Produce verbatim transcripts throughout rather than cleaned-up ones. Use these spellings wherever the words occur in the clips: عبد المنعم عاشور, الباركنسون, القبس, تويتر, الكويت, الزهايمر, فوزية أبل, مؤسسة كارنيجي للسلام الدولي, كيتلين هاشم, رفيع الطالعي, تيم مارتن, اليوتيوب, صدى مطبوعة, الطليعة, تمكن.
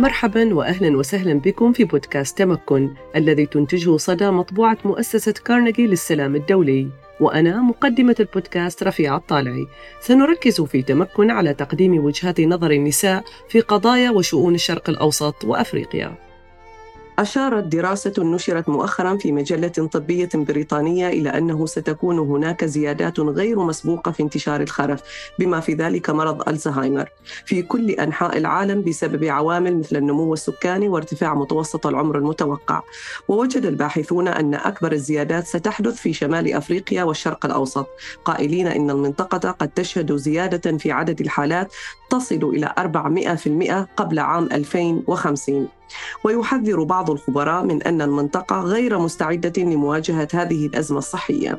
مرحباً وأهلاً وسهلاً بكم في بودكاست تمكن الذي تنتجه صدى مطبوعة مؤسسة كارنيجي للسلام الدولي، وأنا مقدمة البودكاست رفيع الطالعي. سنركز في تمكن على تقديم وجهات نظر النساء في قضايا وشؤون الشرق الأوسط وأفريقيا. أشارت دراسة نشرت مؤخراً في مجلة طبية بريطانية إلى أنه ستكون هناك زيادات غير مسبوقة في انتشار الخرف، بما في ذلك مرض الزهايمر، في كل أنحاء العالم بسبب عوامل مثل النمو السكاني وارتفاع متوسط العمر المتوقع. ووجد الباحثون أن أكبر الزيادات ستحدث في شمال أفريقيا والشرق الأوسط، قائلين إن المنطقة قد تشهد زيادة في عدد الحالات تصل إلى أربعمائة بالمئة قبل عام ألفين وخمسين. ويحذر بعض الخبراء من أن المنطقة غير مستعدة لمواجهة هذه الأزمة الصحية.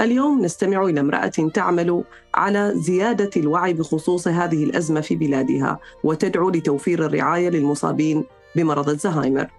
اليوم نستمع إلى امرأة تعمل على زيادة الوعي بخصوص هذه الأزمة في بلادها، وتدعو لتوفير الرعاية للمصابين بمرض الزهايمر.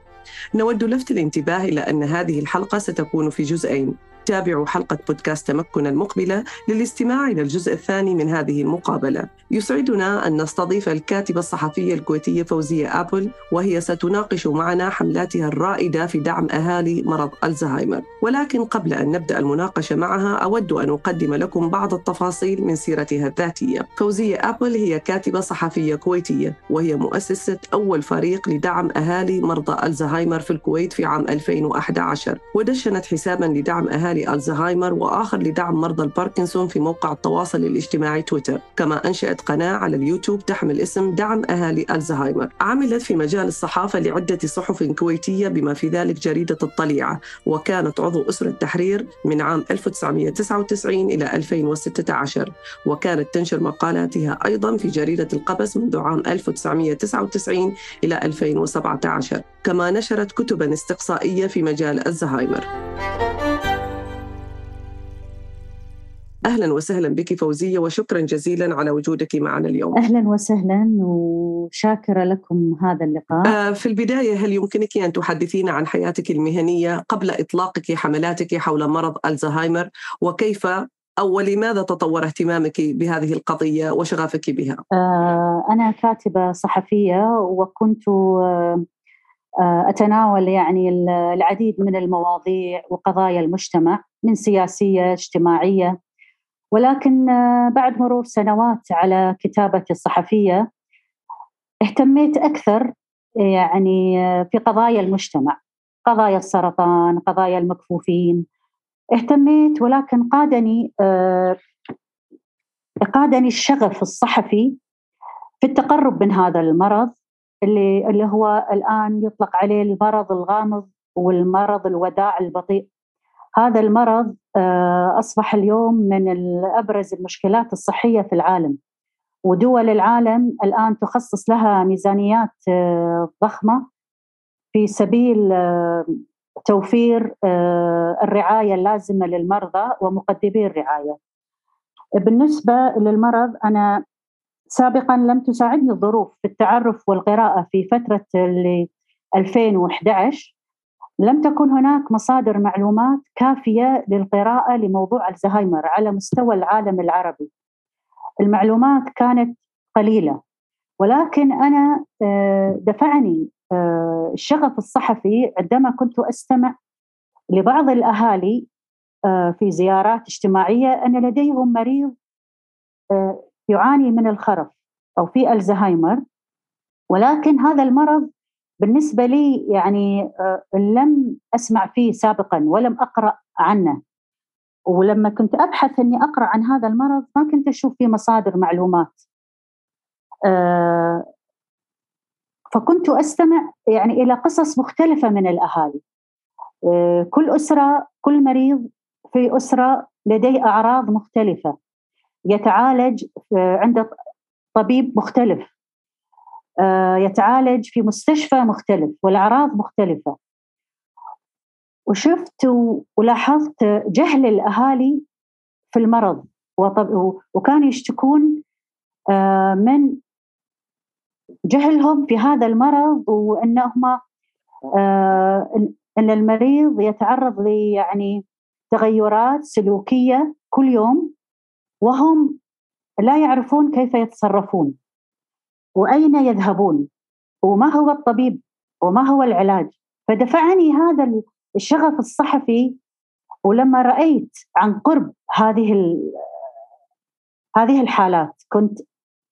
نود لفت الانتباه إلى أن هذه الحلقة ستكون في جزئين. تابعوا حلقة بودكاست تمكن المقبلة للاستماع إلى الجزء الثاني من هذه المقابلة. يسعدنا أن نستضيف الكاتبة الصحفية الكويتية فوزية أبل، وهي ستناقش معنا حملاتها الرائدة في دعم أهالي مرض الزهايمر. ولكن قبل أن نبدأ المناقشة معها، أود أن أقدم لكم بعض التفاصيل من سيرتها الذاتية. فوزية أبل هي كاتبة صحفية كويتية، وهي مؤسسة أول فريق لدعم أهالي مرضى الزهايمر في الكويت في عام ألفين وأحد عشر، ودشنت حساباً لدعم أهالي الزهايمر وآخر لدعم مرضى الباركنسون في موقع التواصل الاجتماعي تويتر. كما أنشأت قناة على اليوتيوب تحمل اسم دعم أهالي الزهايمر. عملت في مجال الصحافة لعدة صحف كويتية، بما في ذلك جريدة الطليعة، وكانت عضو أسرة التحرير من عام ألف وتسعمائة وتسعة وتسعين إلى ألفين وستة عشر، وكانت تنشر مقالاتها أيضا في جريدة القبس منذ عام ألف وتسعمائة وتسعة وتسعين إلى ألفين وسبعة عشر. كما نشرت كتبا استقصائية في مجال الزهايمر. أهلاً وسهلاً بك فوزية، وشكراً جزيلاً على وجودك معنا اليوم. أهلاً وسهلاً، وشاكرة لكم هذا اللقاء. في البداية، هل يمكنك أن تحدثينا عن حياتك المهنية قبل إطلاقك حملاتك حول مرض الزهايمر، وكيف أو لماذا تطور اهتمامك بهذه القضية وشغفك بها؟ أنا كاتبة صحفية، وكنت أتناول يعني العديد من المواضيع وقضايا المجتمع، من سياسية اجتماعية، ولكن بعد مرور سنوات على كتابة الصحفية اهتميت أكثر يعني في قضايا المجتمع، قضايا السرطان، قضايا المكفوفين. اهتميت، ولكن قادني قادني الشغف الصحفي في التقرب من هذا المرض اللي اللي هو الآن يطلق عليه المرض الغامض والمرض الوداع البطيء. هذا المرض أصبح اليوم من أبرز المشكلات الصحية في العالم، ودول العالم الآن تخصص لها ميزانيات ضخمة في سبيل توفير الرعاية اللازمة للمرضى ومقدمي الرعاية. بالنسبة للمرض، أنا سابقاً لم تساعدني الظروف في التعرف والقراءة. في فترة ألفين وأحد عشر لم تكن هناك مصادر معلومات كافية للقراءة لموضوع الزهايمر على مستوى العالم العربي. المعلومات كانت قليلة، ولكن أنا دفعني الشغف الصحفي عندما كنت أستمع لبعض الأهالي في زيارات اجتماعية أن لديهم مريض يعاني من الخرف أو في الزهايمر، ولكن هذا المرض بالنسبة لي يعني لم أسمع فيه سابقاً ولم أقرأ عنه. ولما كنت أبحث أني أقرأ عن هذا المرض ما كنت أشوف فيه مصادر معلومات، فكنت أستمع يعني إلى قصص مختلفة من الأهالي. كل أسرة، كل مريض في أسرة لديه أعراض مختلفة، يتعالج عند طبيب مختلف، يتعالج في مستشفى مختلف، والأعراض مختلفة. وشفت ولاحظت جهل الأهالي في المرض، وكانوا يشتكون من جهلهم في هذا المرض، وأنهما أن المريض يتعرض يعني تغيرات سلوكية كل يوم، وهم لا يعرفون كيف يتصرفون وأين يذهبون وما هو الطبيب وما هو العلاج. فدفعني هذا الشغف الصحفي، ولما رأيت عن قرب هذه هذه الحالات كنت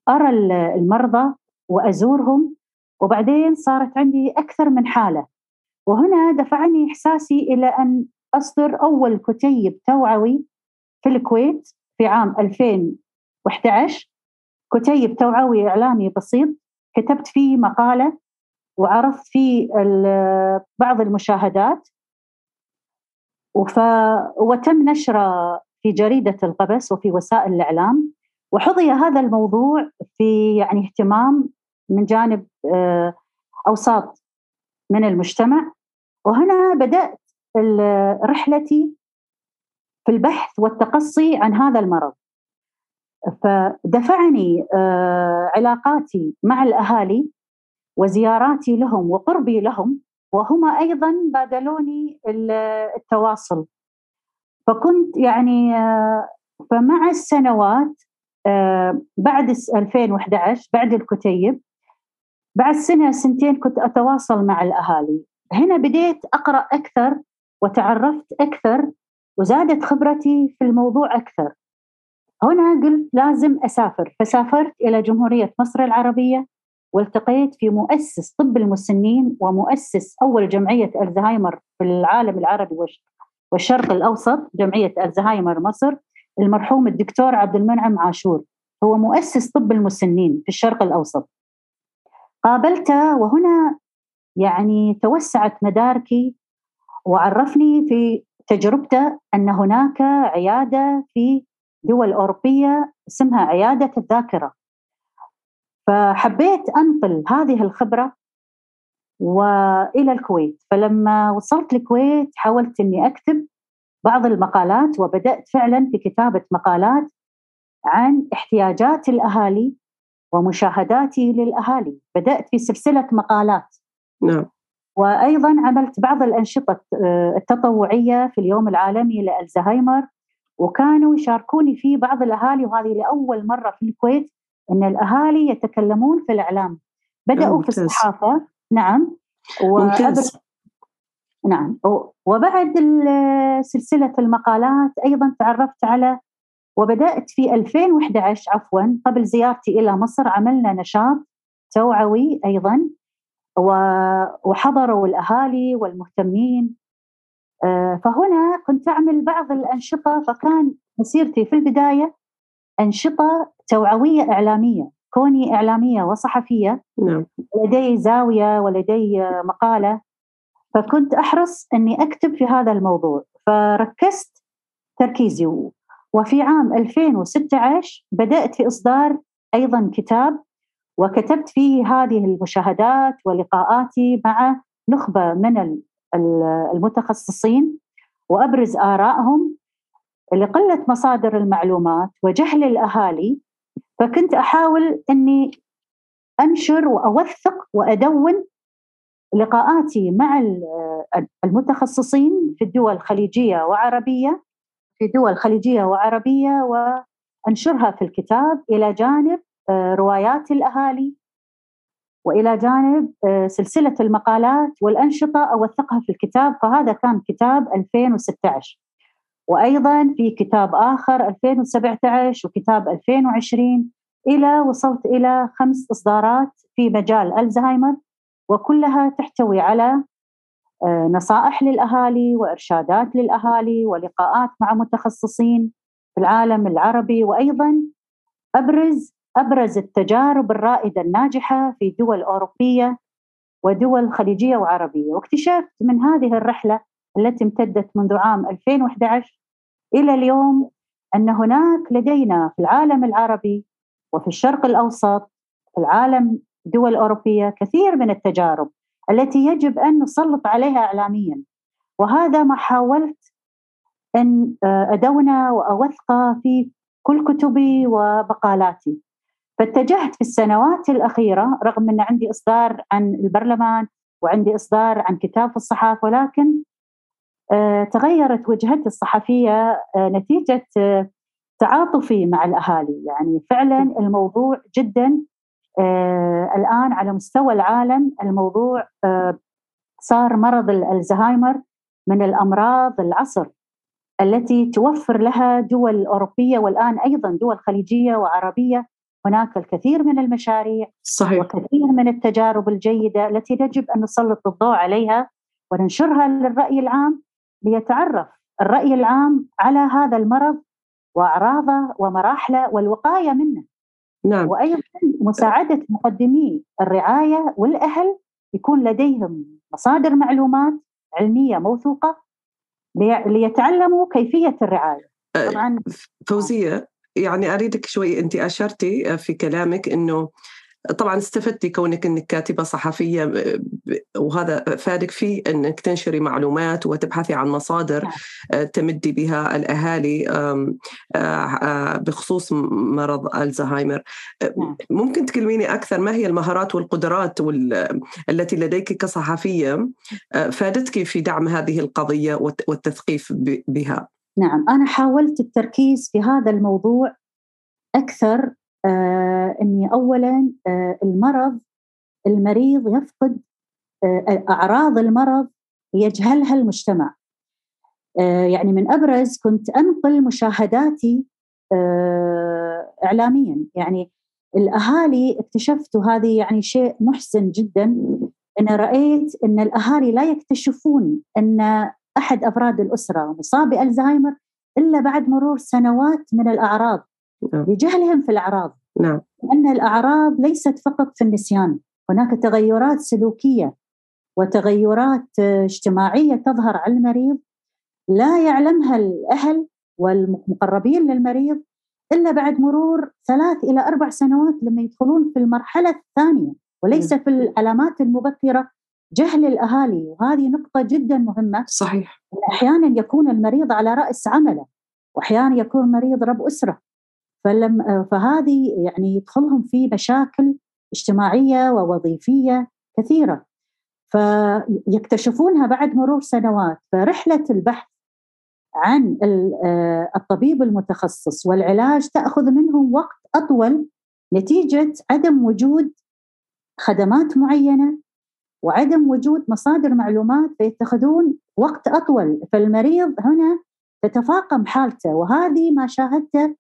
أرى المرضى وأزورهم، وبعدين صارت عندي أكثر من حالة، وهنا دفعني إحساسي إلى أن أصدر أول كتيب توعوي في الكويت في عام ألفين وإحدى عشر، كتيب توعوي إعلامي بسيط كتبت فيه مقالة وعرضت فيه بعض المشاهدات، وف... وتم نشره في جريدة القبس وفي وسائل الإعلام، وحظي هذا الموضوع في يعني اهتمام من جانب أوساط من المجتمع. وهنا بدأت رحلتي في البحث والتقصي عن هذا المرض. فدفعني علاقاتي مع الأهالي وزياراتي لهم وقربي لهم، وهما أيضا بادلوني التواصل. فكنت يعني فمع السنوات بعد ألفين وإحدى عشر، بعد الكتيب، بعد سنة سنتين كنت أتواصل مع الأهالي. هنا بديت أقرأ أكثر وتعرفت أكثر وزادت خبرتي في الموضوع أكثر. هنا قلت لازم أسافر، فسافرت إلى جمهورية مصر العربية والتقيت في مؤسس طب المسنين ومؤسس أول جمعية الزهايمر في العالم العربي والشرق الأوسط، جمعية الزهايمر مصر، المرحوم الدكتور عبد المنعم عاشور، هو مؤسس طب المسنين في الشرق الأوسط. قابلته، وهنا يعني توسعت مداركي وعرفني في تجربته أن هناك عيادة في دول أوروبية اسمها عيادة الذاكرة. فحبيت أنقل هذه الخبرة وإلى الكويت. فلما وصلت الكويت حاولت أني أكتب بعض المقالات، وبدأت فعلا في كتابة مقالات عن احتياجات الأهالي ومشاهداتي للأهالي. بدأت في سلسلة مقالات، نعم. وأيضا عملت بعض الأنشطة التطوعية في اليوم العالمي للزهايمر، وكانوا يشاركوني فيه بعض الأهالي، وهذه لأول مرة في الكويت أن الأهالي يتكلمون في الإعلام، بدأوا ممتاز. في الصحافة، نعم ممتاز. نعم. وبعد سلسلة المقالات أيضا تعرفت على، وبدأت في ألفين وإحدى عشر عفوا قبل زيارتي إلى مصر، عملنا نشاط توعوي أيضا وحضروا الأهالي والمهتمين. فهنا كنت أعمل بعض الأنشطة، فكان مسيرتي في البداية أنشطة توعوية إعلامية، كوني إعلامية وصحفية، نعم. لدي زاوية ولدي مقالة، فكنت أحرص أني أكتب في هذا الموضوع، فركزت تركيزي. وفي عام ألفين وستة عشر بدأت في إصدار أيضا كتاب، وكتبت فيه هذه المشاهدات ولقاءاتي مع نخبة من المتخصصين وأبرز آرائهم لقلة مصادر المعلومات وجهل الأهالي. فكنت أحاول أني أنشر وأوثق وأدون لقاءاتي مع المتخصصين في الدول الخليجية وعربية في دول خليجية وعربية وأنشرها في الكتاب، إلى جانب روايات الأهالي وإلى جانب سلسلة المقالات والأنشطة أوثقها في الكتاب. فهذا كان كتاب ألفين وستة عشر، وأيضا في كتاب آخر ألفين وسبعة عشر وكتاب ألفين وعشرين، إلى وصلت إلى خمس إصدارات في مجال الزهايمر، وكلها تحتوي على نصائح للأهالي وإرشادات للأهالي ولقاءات مع متخصصين في العالم العربي، وأيضا أبرز أبرز التجارب الرائدة الناجحة في دول أوروبية ودول خليجية وعربية. واكتشفت من هذه الرحلة التي امتدت منذ عام ألفين وإحدى عشر إلى اليوم أن هناك لدينا في العالم العربي وفي الشرق الأوسط، في العالم دول أوروبية، كثير من التجارب التي يجب أن نسلط عليها إعلاميا، وهذا ما حاولت أن أدونه وأوثقه في كل كتبي ومقالاتي. فاتجهت في السنوات الأخيرة، رغم أن عندي إصدار عن البرلمان وعندي إصدار عن كتاب في الصحافة، ولكن تغيرت وجهتي الصحفية نتيجة تعاطفي مع الأهالي. يعني فعلا الموضوع جدا آه الآن على مستوى العالم الموضوع آه صار مرض الزهايمر من الأمراض العصر التي توفر لها دول أوروبية والآن أيضا دول خليجية وعربية. هناك الكثير من المشاريع صحيح. وكثير من التجارب الجيدة التي يجب أن نسلط الضوء عليها وننشرها للرأي العام ليتعرف الرأي العام على هذا المرض وأعراضه ومراحله والوقاية منه. نعم. وأيضا مساعدة مقدمي الرعاية والأهل يكون لديهم مصادر معلومات علمية موثوقة ليتعلموا كيفية الرعاية. طبعاً فوزية يعني أريدك شوي، أنت أشرتي في كلامك أنه طبعاً استفدتي كونك أنك كاتبة صحفية وهذا فادك فيه أنك تنشري معلومات وتبحثي عن مصادر تمدي بها الأهالي بخصوص مرض الزهايمر. ممكن تكلميني أكثر ما هي المهارات والقدرات التي لديك كصحفية فادتك في دعم هذه القضية والتثقيف بها؟ نعم، أنا حاولت التركيز في هذا الموضوع أكثر. آه أني أولاً آه المرض المريض يفقد آه أعراض المرض يجهلها المجتمع. آه يعني من أبرز كنت أنقل مشاهداتي آه إعلامياً، يعني الأهالي اكتشفت هذه يعني شيء محسن جداً. أنا رأيت أن الأهالي لا يكتشفون أن أحد أفراد الأسرة مصاب بالزهايمر إلا بعد مرور سنوات من الأعراض لجهلهم في الأعراض. نعم. لأن الأعراض ليست فقط في النسيان، هناك تغيرات سلوكية وتغيرات اجتماعية تظهر على المريض لا يعلمها الأهل والمقربين للمريض إلا بعد مرور ثلاث إلى أربع سنوات لما يدخلون في المرحلة الثانية، وليس في العلامات المبكرة. جهل الأهالي، وهذه نقطة جدا مهمة. صحيح. أحيانا يكون المريض على رأس عمله وأحيانا يكون مريض رب أسرة، فلم فهذه يعني يدخلهم في مشاكل اجتماعية ووظيفية كثيرة فيكتشفونها بعد مرور سنوات. فرحلة البحث عن الطبيب المتخصص والعلاج تأخذ منهم وقت أطول نتيجة عدم وجود خدمات معينة وعدم وجود مصادر معلومات، فيتخذون وقت أطول. فالمريض هنا تتفاقم حالته، وهذه ما شاهدته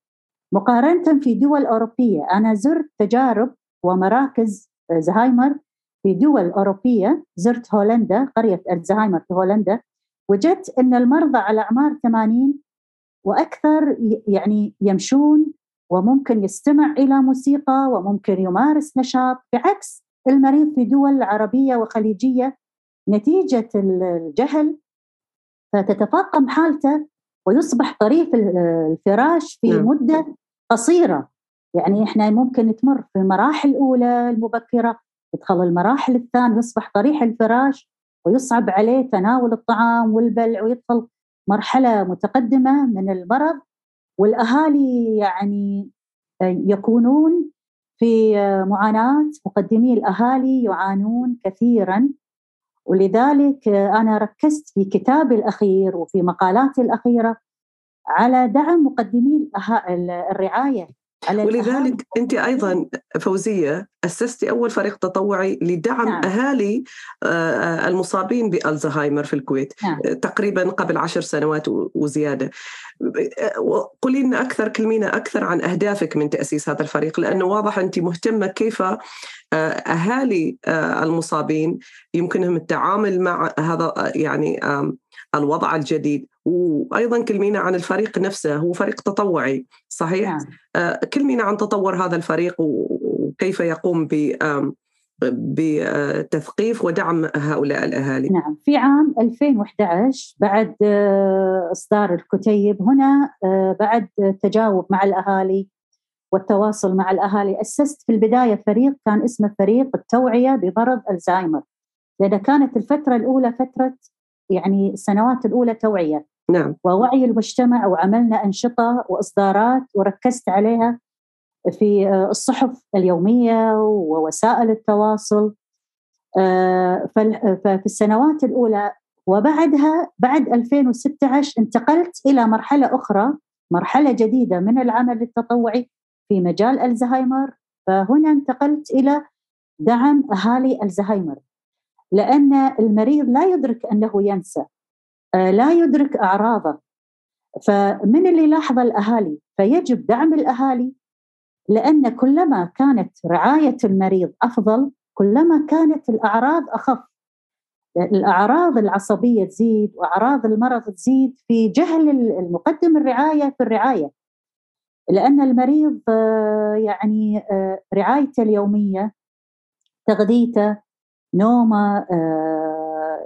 مقارنة في دول أوروبية. أنا زرت تجارب ومراكز زهايمر في دول أوروبية. زرت هولندا، قرية الزهايمر في هولندا، وجدت أن المرضى على أعمار ثمانين وأكثر يعني يمشون وممكن يستمع إلى موسيقى وممكن يمارس نشاط، بعكس المريض في دول عربية وخليجية نتيجة الجهل فتتفاقم حالته ويصبح طريف الفراش في مدة قصيرة. يعني إحنا ممكن تمر في المراحل الأولى المبكرة، يدخل المراحل الثانية يصبح طريح الفراش ويصعب عليه تناول الطعام والبلع ويدخل مرحلة متقدمة من المرض، والأهالي يعني يكونون في معاناة. مقدمي الأهالي يعانون كثيراً، ولذلك أنا ركزت في كتابي الأخير وفي مقالاتي الأخيرة على دعم مقدمي الرعاية. ولذلك الأهالي. أنت أيضا فوزية أسستي أول فريق تطوعي لدعم نعم. أهالي المصابين بالزهايمر في الكويت نعم. تقريبا قبل عشر سنوات وزيادة. قولي لنا أكثر، كلمينا أكثر عن أهدافك من تأسيس هذا الفريق، لأنه واضح أنت مهتمة كيف أهالي المصابين يمكنهم التعامل مع هذا يعني الوضع الجديد. وأيضاً كلمينا عن الفريق نفسه، هو فريق تطوعي صحيح نعم. آه كلمينا عن تطور هذا الفريق وكيف يقوم بتثقيف ودعم هؤلاء الأهالي. نعم، في عام ألفين وإحدى عشر بعد آه إصدار الكتيب هنا آه بعد التجاوب مع الأهالي والتواصل مع الأهالي، أسست في البداية فريق كان اسمه فريق التوعية بمرض الزهايمر، لأن كانت الفترة الأولى فترة يعني السنوات الأولى توعية نعم. ووعي المجتمع، وعملنا أنشطة وإصدارات وركزت عليها في الصحف اليومية ووسائل التواصل في السنوات الأولى. وبعدها بعد ألفين وستة عشر انتقلت إلى مرحلة أخرى، مرحلة جديدة من العمل التطوعي في مجال الزهايمر، فهنا انتقلت إلى دعم أهالي الزهايمر، لأن المريض لا يدرك أنه ينسى، لا يدرك أعراضه، فمن اللي لاحظ الأهالي، فيجب دعم الأهالي، لأن كلما كانت رعاية المريض أفضل كلما كانت الأعراض أخف. الأعراض العصبية تزيد وأعراض المرض تزيد في جهل المقدم الرعاية في الرعاية، لأن المريض يعني رعايته اليومية، تغذيته، نومه،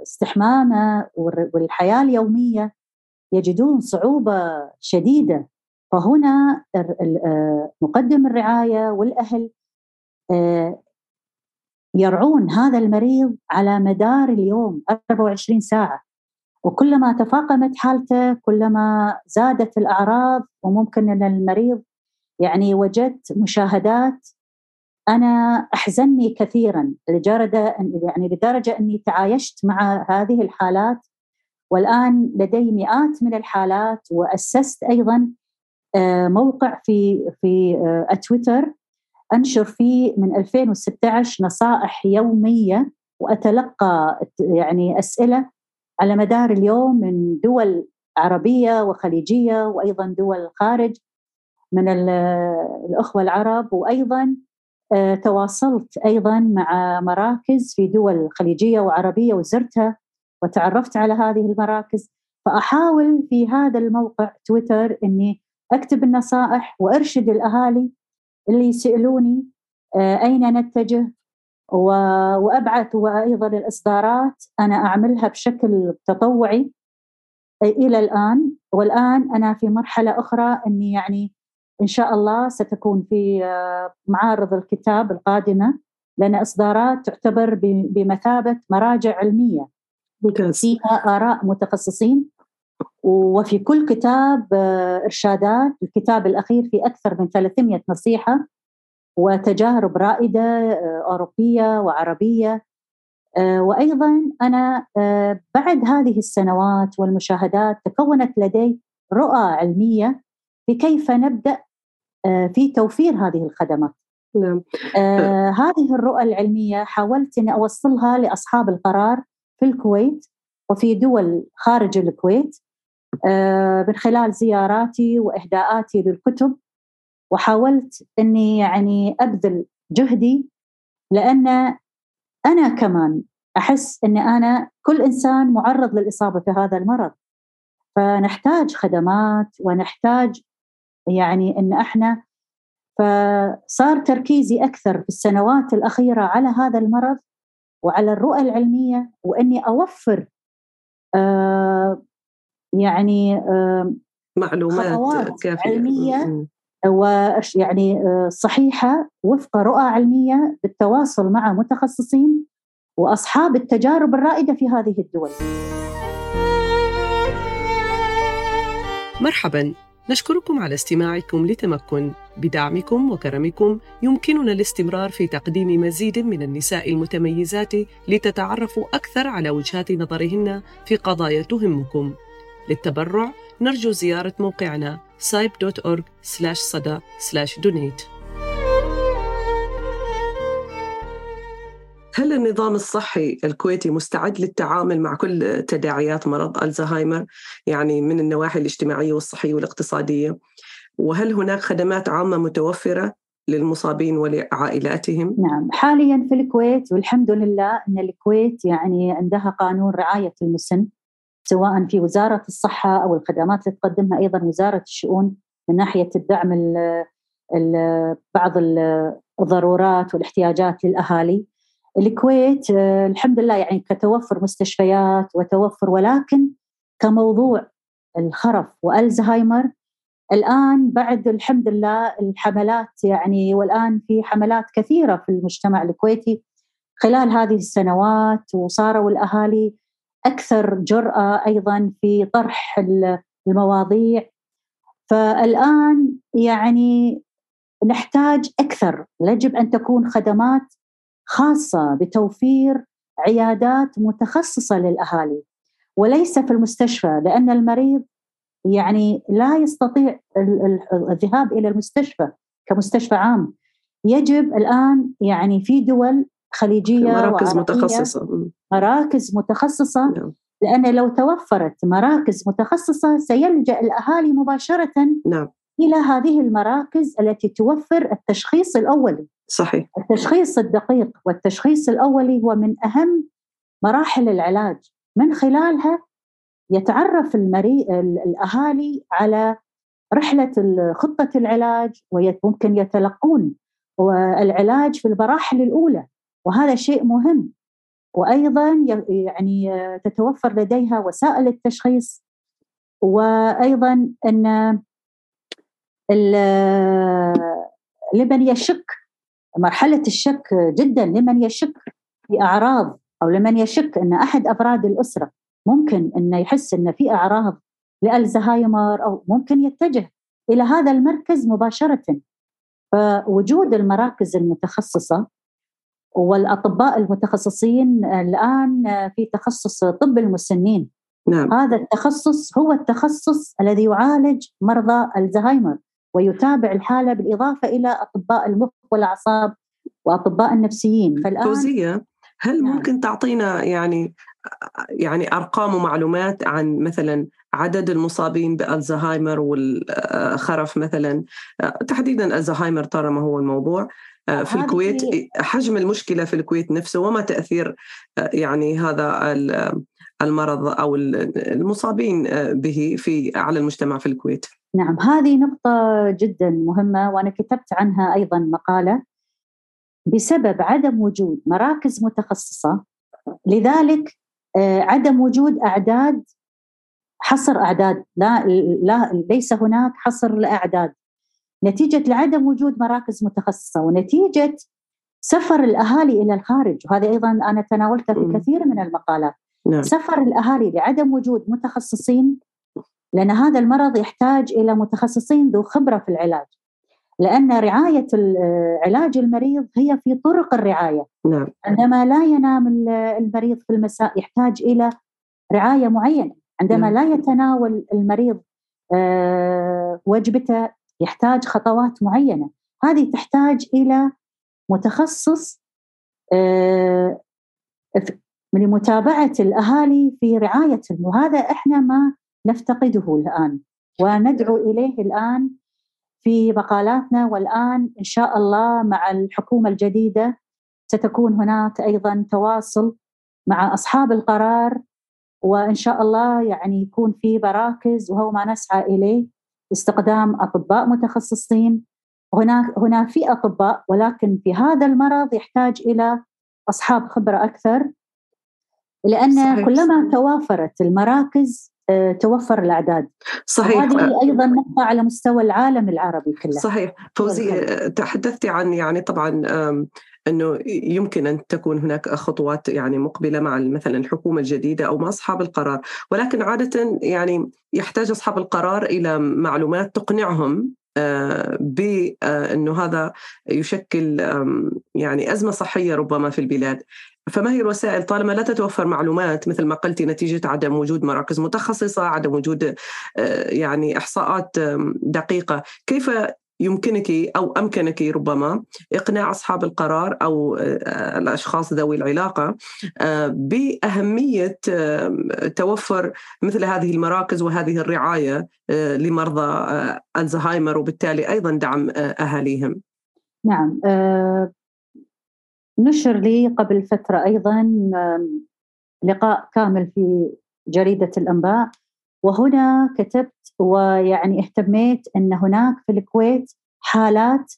استحمامه، والحياة اليومية يجدون صعوبة شديدة. فهنا مقدم الرعاية والأهل يرعون هذا المريض على مدار اليوم أربعة وعشرين ساعة، وكلما تفاقمت حالته كلما زادت الأعراض. وممكن أن المريض يعني وجدت مشاهدات، أنا أحزنني كثيرا لدرجة يعني لدرجة أني تعايشت مع هذه الحالات، والآن لدي مئات من الحالات. وأسست أيضا موقع في في تويتر أنشر فيه من ألفين وستة عشر نصائح يومية، وأتلقى يعني أسئلة على مدار اليوم من دول عربية وخليجية، وأيضا دول خارج من الأخوة العرب. وأيضا تواصلت أيضا مع مراكز في دول خليجية وعربية وزرتها وتعرفت على هذه المراكز. فأحاول في هذا الموقع تويتر أني أكتب النصائح وأرشد الأهالي اللي يسألوني أين نتجه، وأبعث وأيضا الإصدارات أنا أعملها بشكل تطوعي إلى الآن. والآن أنا في مرحلة أخرى أني يعني إن شاء الله ستكون في معارض الكتاب القادمة، لأن إصدارات تعتبر بمثابة مراجع علمية فيها آراء متخصصين، وفي كل كتاب إرشادات. الكتاب الأخير فيه أكثر من ثلاثمئة نصيحة وتجارب رائدة أوروبية وعربية. وأيضا أنا بعد هذه السنوات والمشاهدات تكونت لدي رؤى علمية بكيف نبدأ في توفير هذه الخدمات. نعم. هذه الرؤى العلمية حاولت أن أوصلها لأصحاب القرار في الكويت وفي دول خارج الكويت من خلال زياراتي وإهداءاتي للكتب، وحاولت أني يعني أبذل جهدي، لأن أنا كمان أحس أن أنا كل إنسان معرض للإصابة في هذا المرض، فنحتاج خدمات ونحتاج يعني أن إحنا. فصار تركيزي أكثر في السنوات الأخيرة على هذا المرض وعلى الرؤى العلمية، وأني أوفر آه يعني آه معلومات كافية علمية ويعني آه صحيحة وفق رؤى علمية، بالتواصل مع متخصصين وأصحاب التجارب الرائدة في هذه الدول. مرحباً، نشكركم على استماعكم لتمكن. بدعمكم وكرمكم يمكننا الاستمرار في تقديم مزيد من النساء المتميزات لتتعرفوا أكثر على وجهات نظرهن في قضايا تهمكم. للتبرع نرجو زيارة موقعنا سايب دوت أورغ سلاش صدا سلاش دونيت. هل النظام الصحي الكويتي مستعد للتعامل مع كل تداعيات مرض الزهايمر، يعني من النواحي الاجتماعية والصحية والاقتصادية؟ وهل هناك خدمات عامة متوفرة للمصابين ولعائلاتهم؟ نعم، حاليا في الكويت والحمد لله أن الكويت يعني عندها قانون رعاية المسن، سواء في وزارة الصحة أو الخدمات اللي تقدمها أيضا وزارة الشؤون من ناحية الدعم ال ال بعض الضرورات والاحتياجات للأهالي. الكويت الحمد لله يعني كتوفر مستشفيات وتوفر، ولكن كموضوع الخرف والزهايمر الآن بعد الحمد لله الحملات يعني، والآن في حملات كثيرة في المجتمع الكويتي خلال هذه السنوات، وصاروا الأهالي أكثر جرأة أيضا في طرح المواضيع. فالآن يعني نحتاج أكثر، يجب أن تكون خدمات خاصة بتوفير عيادات متخصصة للأهالي وليس في المستشفى، لأن المريض يعني لا يستطيع الذهاب إلى المستشفى كمستشفى عام، يجب الآن يعني في دول خليجية مراكز متخصصة مراكز متخصصة نعم. لأن لو توفرت مراكز متخصصة سيلجأ الأهالي مباشرة نعم. إلى هذه المراكز التي توفر التشخيص الأولي. صحيح. التشخيص الدقيق والتشخيص الأولي هو من أهم مراحل العلاج، من خلالها يتعرف المريء الأهالي على رحلة خطة العلاج، وممكن يتلقون والعلاج في المراحل الأولى، وهذا شيء مهم. وأيضا يعني تتوفر لديها وسائل التشخيص، وأيضا أن لمن يشك، مرحلة الشك جدا، لمن يشك بأعراض أو لمن يشك أن أحد أفراد الأسرة ممكن أن يحس أن في أعراض للزهايمر أو ممكن يتجه إلى هذا المركز مباشرة. فوجود المراكز المتخصصة والأطباء المتخصصين، الآن في تخصص طب المسنين نعم. هذا التخصص هو التخصص الذي يعالج مرضى الزهايمر ويتابع الحالة، بالإضافة إلى أطباء المخ والأعصاب وأطباء النفسيين. فالآن فوزية، هل نعم. ممكن تعطينا يعني يعني أرقام ومعلومات عن مثلا عدد المصابين بالزهايمر والخرف مثلا، تحديدا الزهايمر طالما هو الموضوع في الكويت، حجم المشكلة في الكويت نفسه وما تأثير يعني هذا المرض أو المصابين به في على المجتمع في الكويت؟ نعم، هذه نقطة جدا مهمة وأنا كتبت عنها أيضا مقالة. بسبب عدم وجود مراكز متخصصة، لذلك عدم وجود أعداد، حصر أعداد، لا, لا ليس هناك حصر لأعداد نتيجة لعدم وجود مراكز متخصصة، ونتيجة سفر الأهالي إلى الخارج. وهذا أيضا أنا تناولته في كثير من المقالات نعم. سفر الأهالي لعدم وجود متخصصين، لأن هذا المرض يحتاج إلى متخصصين ذو خبرة في العلاج، لأن رعاية علاج المريض هي في طرق الرعاية نعم. عندما لا ينام المريض في المساء يحتاج إلى رعاية معينة، عندما نعم. لا يتناول المريض وجبته يحتاج خطوات معينة، هذه تحتاج إلى متخصص من متابعة الأهالي في رعايتهم، وهذا إحنا ما نفتقده الآن وندعو إليه الآن في مقالاتنا. والآن إن شاء الله مع الحكومة الجديدة ستكون هناك أيضا تواصل مع أصحاب القرار، وإن شاء الله يعني يكون في مراكز، وهو ما نسعى إليه، استقدام أطباء متخصصين. هناك هنا في أطباء، ولكن في هذا المرض يحتاج إلى أصحاب خبرة أكثر، لأن صحيح. كلما توافرت المراكز توفر الأعداد. صحيح. هذه أيضا نقطة على مستوى العالم العربي كله. صحيح. فوزية، تحدثتي عن يعني طبعا أنه يمكن أن تكون هناك خطوات يعني مقبلة مع مثلا الحكومة الجديدة أو مع أصحاب القرار، ولكن عادة يعني يحتاج أصحاب القرار إلى معلومات تقنعهم بأنه هذا يشكل يعني أزمة صحية ربما في البلاد. فما هي الوسائل طالما لا تتوفر معلومات مثل ما قلتي نتيجة عدم وجود مراكز متخصصة، عدم وجود يعني إحصاءات دقيقة؟ كيف يمكنك أو أمكنك ربما إقناع أصحاب القرار أو الأشخاص ذوي العلاقة بأهمية توفر مثل هذه المراكز وهذه الرعاية لمرضى الزهايمر، وبالتالي أيضا دعم أهاليهم؟ نعم. نشر لي قبل فترة أيضا لقاء كامل في جريدة الأنباء، وهنا كتبت ويعني اهتميت أن هناك في الكويت حالات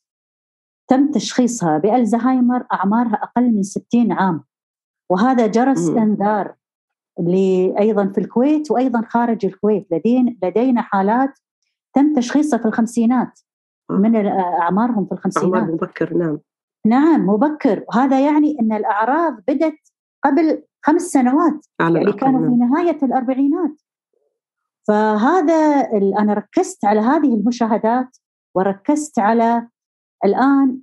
تم تشخيصها بالزهايمر أعمارها أقل من ستين عام، وهذا جرس م. انذار أيضا في الكويت وأيضا خارج الكويت. لدينا حالات تم تشخيصها في الخمسينات، من أعمارهم في الخمسينات، أعمار مبكر نعم نعم مبكر. وهذا يعني أن الأعراض بدت قبل خمس سنوات يعني كانوا في نهاية الأربعينات. فهذا أنا ركزت على هذه المشاهدات، وركزت على الآن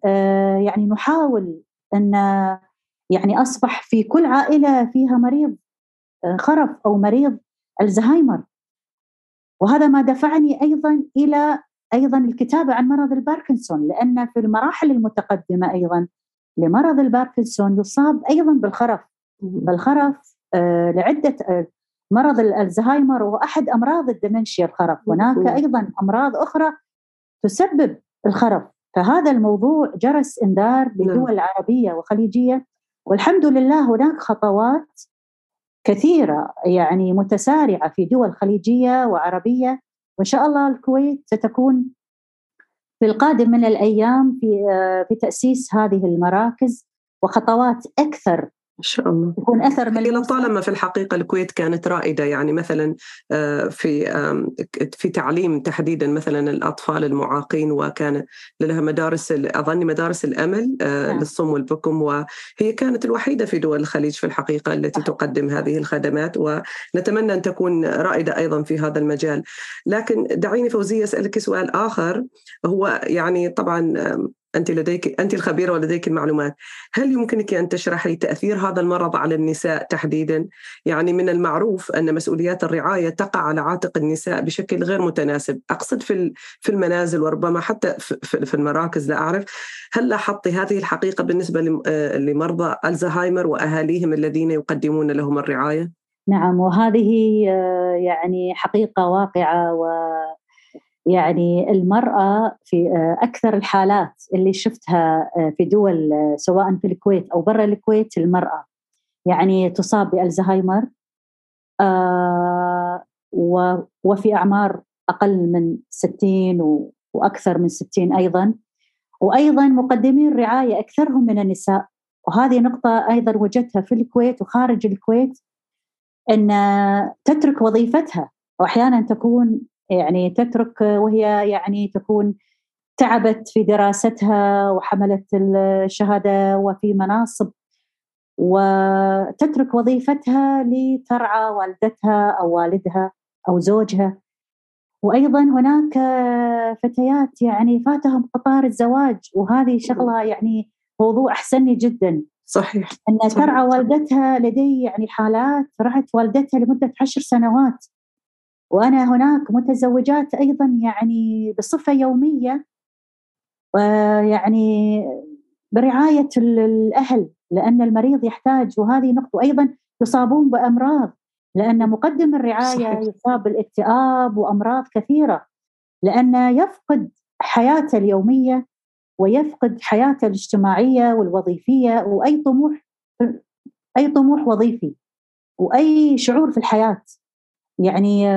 يعني نحاول أن يعني أصبح في كل عائلة فيها مريض خرف أو مريض الزهايمر، وهذا ما دفعني أيضا إلى أيضا الكتابة عن مرض الباركنسون، لأن في المراحل المتقدمة أيضا لمرض الباركنسون يصاب أيضا بالخرف. بالخرف آه لعدة آه مرض الزهايمر وأحد أمراض الدمنشيا الخرف، هناك أيضا أمراض أخرى تسبب الخرف. فهذا الموضوع جرس إنذار لدول عربية وخليجية، والحمد لله هناك خطوات كثيرة يعني متسارعة في دول خليجية وعربية، وإن شاء الله الكويت ستكون في القادم من الأيام في في تأسيس هذه المراكز وخطوات أكثر إن شاء الله يكون أثر من. طالما في الحقيقة الكويت كانت رائدة، يعني مثلا في في تعليم تحديدا مثلا الأطفال المعاقين، وكان لها مدارس أظن مدارس الأمل آه. للصم والبكم، وهي كانت الوحيدة في دول الخليج في الحقيقة التي تقدم هذه الخدمات، ونتمنى أن تكون رائدة أيضا في هذا المجال. لكن دعيني فوزية أسألك سؤال آخر، هو يعني طبعا أنت لديك أنت الخبيرة ولديك المعلومات، هل يمكنك أن تشرحي تأثير هذا المرض على النساء تحديدا؟ يعني من المعروف أن مسؤوليات الرعاية تقع على عاتق النساء بشكل غير متناسب، أقصد في في المنازل وربما حتى في المراكز، لا أعرف هل لاحظت هذه الحقيقة بالنسبة لمرضى الزهايمر وأهاليهم الذين يقدمون لهم الرعاية؟ نعم، وهذه يعني حقيقة واقعة، و يعني المرأة في أكثر الحالات اللي شفتها في دول سواء في الكويت أو برا الكويت، المرأة يعني تصاب بالزهايمر وفي أعمار أقل من ستين وأكثر من ستين أيضا، وأيضا مقدمي الرعاية أكثرهم من النساء. وهذه نقطة أيضا وجدتها في الكويت وخارج الكويت، أن تترك وظيفتها، وأحيانا تكون يعني تترك وهي يعني تكون تعبت في دراستها وحملت الشهادة وفي مناصب، وتترك وظيفتها لترعى والدتها أو والدها أو زوجها. وأيضا هناك فتيات يعني فاتهم قطار الزواج، وهذه شغلة يعني موضوع أحسني جدا. صحيح. أن صحيح. ترعى والدتها، لدي يعني حالات رعت والدتها لمدة عشر سنوات، وأنا هناك متزوجات أيضاً يعني بصفة يومية ويعني برعاية الأهل، لأن المريض يحتاج. وهذه نقطة أيضاً يصابون بأمراض، لأن مقدم الرعاية يصاب بالاكتئاب وأمراض كثيرة، لأنه يفقد حياته اليومية ويفقد حياته الاجتماعية والوظيفية، وأي طموح أي طموح وظيفي وأي شعور في الحياة. يعني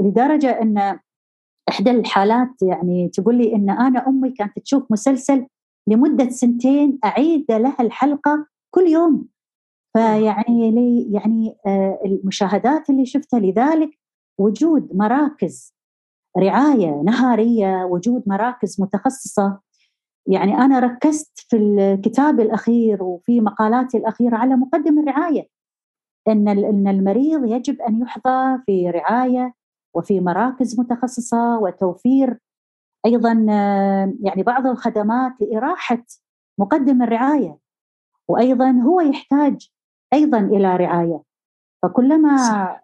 لدرجة أن إحدى الحالات يعني تقول لي أن أنا أمي كانت تشوف مسلسل لمدة سنتين، أعيد لها الحلقة كل يوم، فيعني لي يعني المشاهدات اللي شفتها. لذلك وجود مراكز رعاية نهارية، وجود مراكز متخصصة، يعني أنا ركزت في الكتاب الأخير وفي مقالاتي الأخيرة على مقدم الرعاية، أن المريض يجب أن يحظى في رعاية وفي مراكز متخصصة، وتوفير أيضا يعني بعض الخدمات لإراحة مقدم الرعاية، وأيضا هو يحتاج أيضا إلى رعاية. فكلما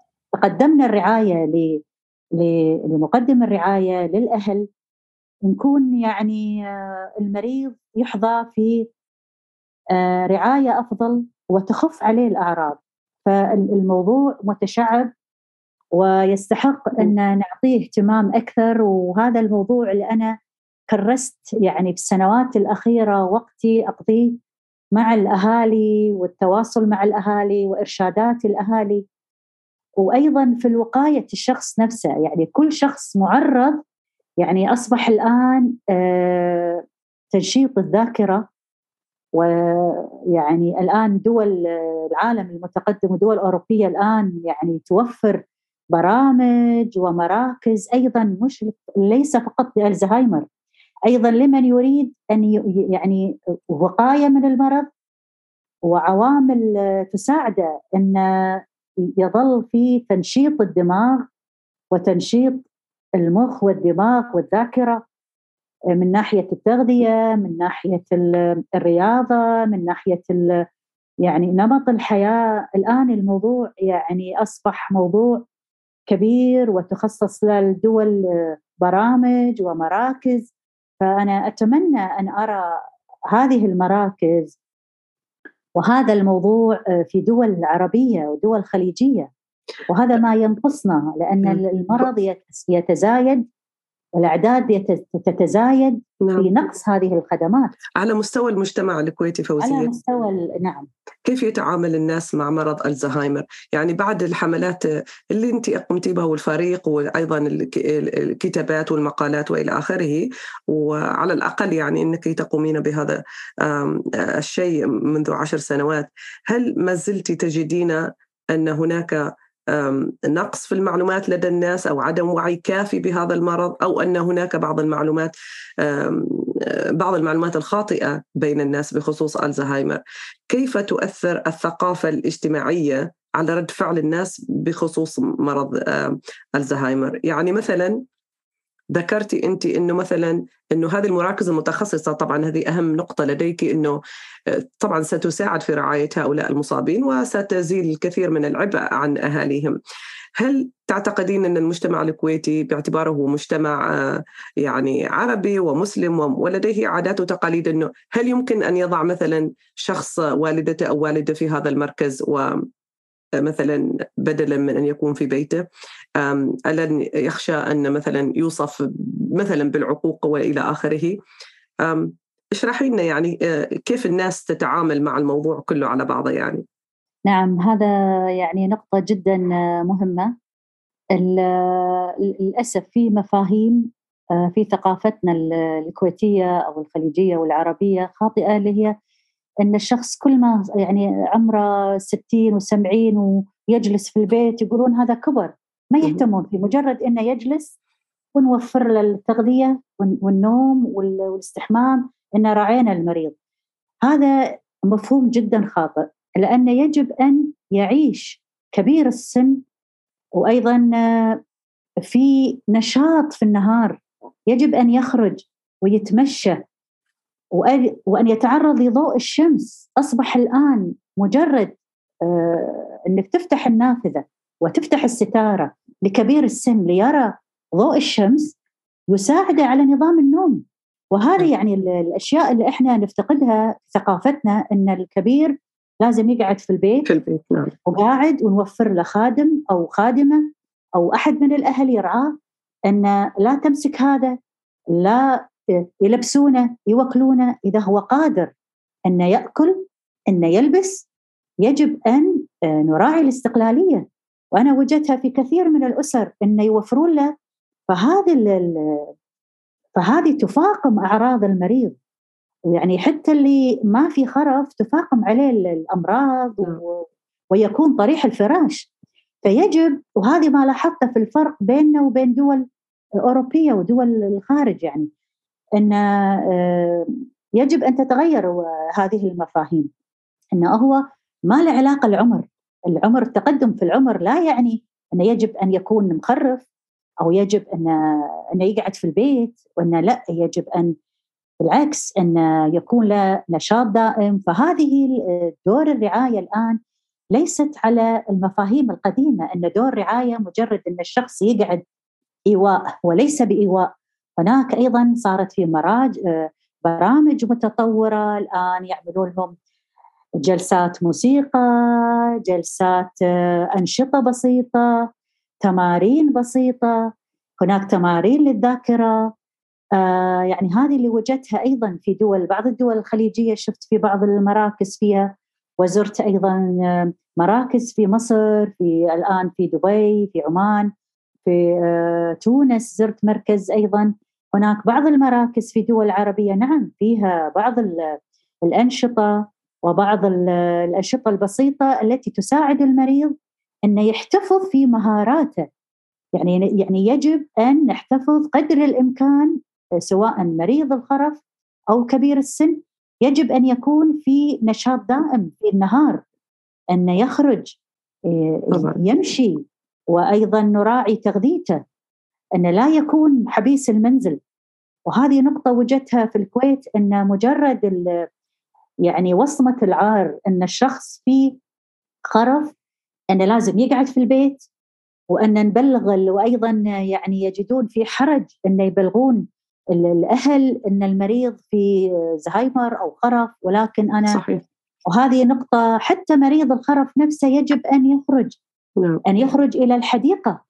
قدمنا الرعاية لمقدم الرعاية للأهل، نكون يعني المريض يحظى في رعاية أفضل وتخف عليه الأعراض. فالموضوع متشعب ويستحق أن نعطيه اهتمام أكثر، وهذا الموضوع اللي أنا كرست يعني في السنوات الأخيرة وقتي أقضيه مع الأهالي والتواصل مع الأهالي وإرشادات الأهالي، وأيضا في الوقاية الشخص نفسه. يعني كل شخص معرض، يعني أصبح الآن تنشيط الذاكرة، ويعني الآن دول العالم المتقدم ودول أوروبية الآن يعني توفر برامج ومراكز أيضا، مش ليس فقط للزهايمر، أيضا لمن يريد أن يعني وقاية من المرض وعوامل تساعده أن يظل في تنشيط الدماغ وتنشيط المخ والدماغ والذاكرة، من ناحية التغذية، من ناحية الرياضة، من ناحية يعني نمط الحياة. الآن الموضوع يعني أصبح موضوع كبير، وتخصص للدول برامج ومراكز. فأنا أتمنى أن أرى هذه المراكز وهذا الموضوع في دول عربية ودول خليجية، وهذا ما ينقصنا، لأن المرض يتزايد والأعداد تتزايد في نقص هذه الخدمات على مستوى المجتمع الكويتي. فوزية، على مستوى نعم، كيف يتعامل الناس مع مرض الزهايمر؟ يعني بعد الحملات اللي أنت قمتي بها والفريق وأيضا الكتابات والمقالات وإلى آخره، وعلى الأقل يعني أنك تقومين بهذا الشيء منذ عشر سنوات، هل ما زلت تجدين أن هناك نقص في المعلومات لدى الناس أو عدم وعي كافي بهذا المرض، أو أن هناك بعض المعلومات بعض المعلومات الخاطئة بين الناس بخصوص الزهايمر؟ كيف تؤثر الثقافة الاجتماعية على رد فعل الناس بخصوص مرض الزهايمر؟ يعني مثلا ذكرتي أنت أنه مثلا أنه هذه المراكز المتخصصة، طبعا هذه أهم نقطة لديك، أنه طبعا ستساعد في رعاية هؤلاء المصابين وستزيل الكثير من العبء عن أهاليهم. هل تعتقدين أن المجتمع الكويتي باعتباره مجتمع يعني عربي ومسلم ولديه عادات وتقاليد، أنه هل يمكن أن يضع مثلا شخص والدته أو والده في هذا المركز و مثلا بدلا من أن يكون في بيته، ألا يخشى أن مثلا يوصف مثلا بالعقوق وإلى آخره؟ اشرحي لنا يعني كيف الناس تتعامل مع الموضوع كله على بعضه يعني. نعم، هذا يعني نقطة جدا مهمة. للأسف في مفاهيم في ثقافتنا الكويتية أو الخليجية والعربية خاطئة، اللي هي أن الشخص كل ما يعني عمره ستين وسبعين ويجلس في البيت يقولون هذا كبر، ما يهتمون فيه، مجرد أنه يجلس ونوفر له التغذية والنوم والاستحمام، أنه راعينا المريض. هذا مفهوم جدا خاطئ، لأنه يجب أن يعيش كبير السن وأيضا في نشاط في النهار، يجب أن يخرج ويتمشى وأن يتعرض لضوء الشمس. أصبح الآن مجرد أنك تفتح النافذة وتفتح الستارة لكبير السن ليرى ضوء الشمس يساعد على نظام النوم. وهذه يعني الأشياء اللي إحنا نفتقدها في ثقافتنا، أن الكبير لازم يقعد في البيت, في البيت. نعم. وقاعد، ونوفر له خادم أو خادمة أو أحد من الأهل يرعاه، أن لا تمسك هذا، لا يلبسونه يوكلونه. إذا هو قادر أن يأكل أن يلبس، يجب أن نراعي الاستقلالية، وأنا وجدتها في كثير من الأسر أن يوفرون له. فهذه تفاقم أعراض المريض، ويعني حتى اللي ما في خرف تفاقم عليه الأمراض ويكون طريح الفراش. فيجب، وهذه ما لاحظته في الفرق بيننا وبين دول أوروبية ودول الخارج، يعني أن يجب أن تتغير هذه المفاهيم، أنه هو ما له علاقة العمر العمر التقدم في العمر لا يعني أنه يجب أن يكون مخرف أو يجب أن أنه يقعد في البيت، وأنه لا، يجب أن بالعكس أن يكون له نشاط دائم. فهذه دور الرعاية الآن ليست على المفاهيم القديمة، أن دور الرعاية مجرد أن الشخص يقعد إيواء وليس بإيواء. هناك أيضا صارت في مراج برامج متطورة الآن، يعملون لهم جلسات موسيقى، جلسات أنشطة بسيطة، تمارين بسيطة، هناك تمارين للذاكرة. يعني هذه اللي وجدتها أيضا في دول بعض الدول الخليجية، شفت في بعض المراكز فيها، وزرت أيضا مراكز في مصر، في الآن في دبي، في عمان، في تونس زرت مركز أيضا. هناك بعض المراكز في دول عربية نعم فيها بعض الأنشطة وبعض الأنشطة البسيطة التي تساعد المريض أن يحتفظ في مهاراته. يعني يعني يجب أن نحتفظ قدر الإمكان، سواء مريض الخرف أو كبير السن، يجب أن يكون في نشاط دائم في النهار، أن يخرج يمشي، وأيضا نراعي تغذيته، أن لا يكون حبيس المنزل. وهذه نقطة وجدتها في الكويت، أن مجرد يعني وصمة العار أن الشخص فيه خرف أنه لازم يقعد في البيت وأن نبلغ، وأيضا يعني يجدون في حرج أن يبلغون الأهل أن المريض في زهايمر أو خرف، ولكن أنا صحيح. وهذه نقطة، حتى مريض الخرف نفسه يجب أن يخرج نعم. أن يخرج إلى الحديقة،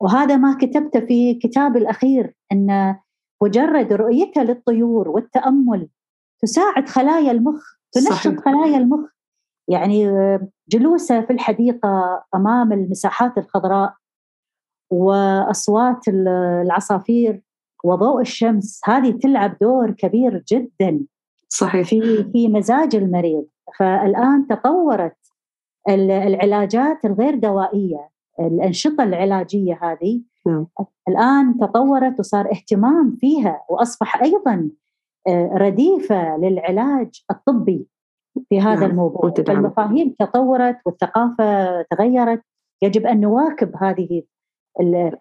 وهذا ما كتبته في كتاب الأخير، أن مجرد رؤيته للطيور والتأمل تساعد خلايا المخ، تنشط خلايا المخ. يعني جلوسه في الحديقة أمام المساحات الخضراء وأصوات العصافير وضوء الشمس، هذه تلعب دور كبير جدا صحيح. في في مزاج المريض. فالآن تطورت العلاجات الغير دوائية، الأنشطة العلاجية هذه م. الآن تطورت وصار اهتمام فيها، وأصبح أيضا رديفة للعلاج الطبي في هذا نعم. الموضوع. المفاهيم تطورت والثقافة تغيرت، يجب أن نواكب هذه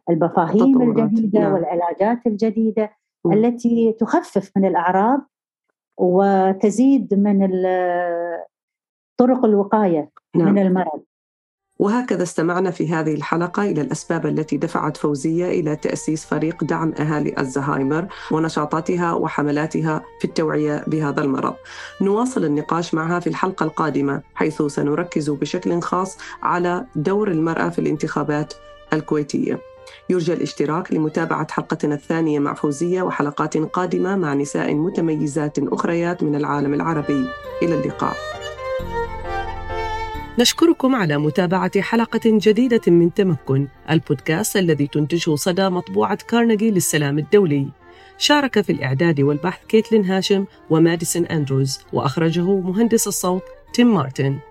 المفاهيم الجديدة نعم. والعلاجات الجديدة م. التي تخفف من الأعراض وتزيد من طرق الوقاية نعم. من المرض. وهكذا استمعنا في هذه الحلقة إلى الأسباب التي دفعت فوزية إلى تأسيس فريق دعم أهالي الزهايمر ونشاطاتها وحملاتها في التوعية بهذا المرض. نواصل النقاش معها في الحلقة القادمة، حيث سنركز بشكل خاص على دور المرأة في الانتخابات الكويتية. يرجى الاشتراك لمتابعة حلقتنا الثانية مع فوزية وحلقات قادمة مع نساء متميزات أخريات من العالم العربي. إلى اللقاء. نشكركم على متابعة حلقة جديدة من تمكن، البودكاست الذي تنتجه صدى مطبوعة كارنيجي للسلام الدولي. شارك في الإعداد والبحث كيتلين هاشم وماديسون أندروز، وأخرجه مهندس الصوت تيم مارتن.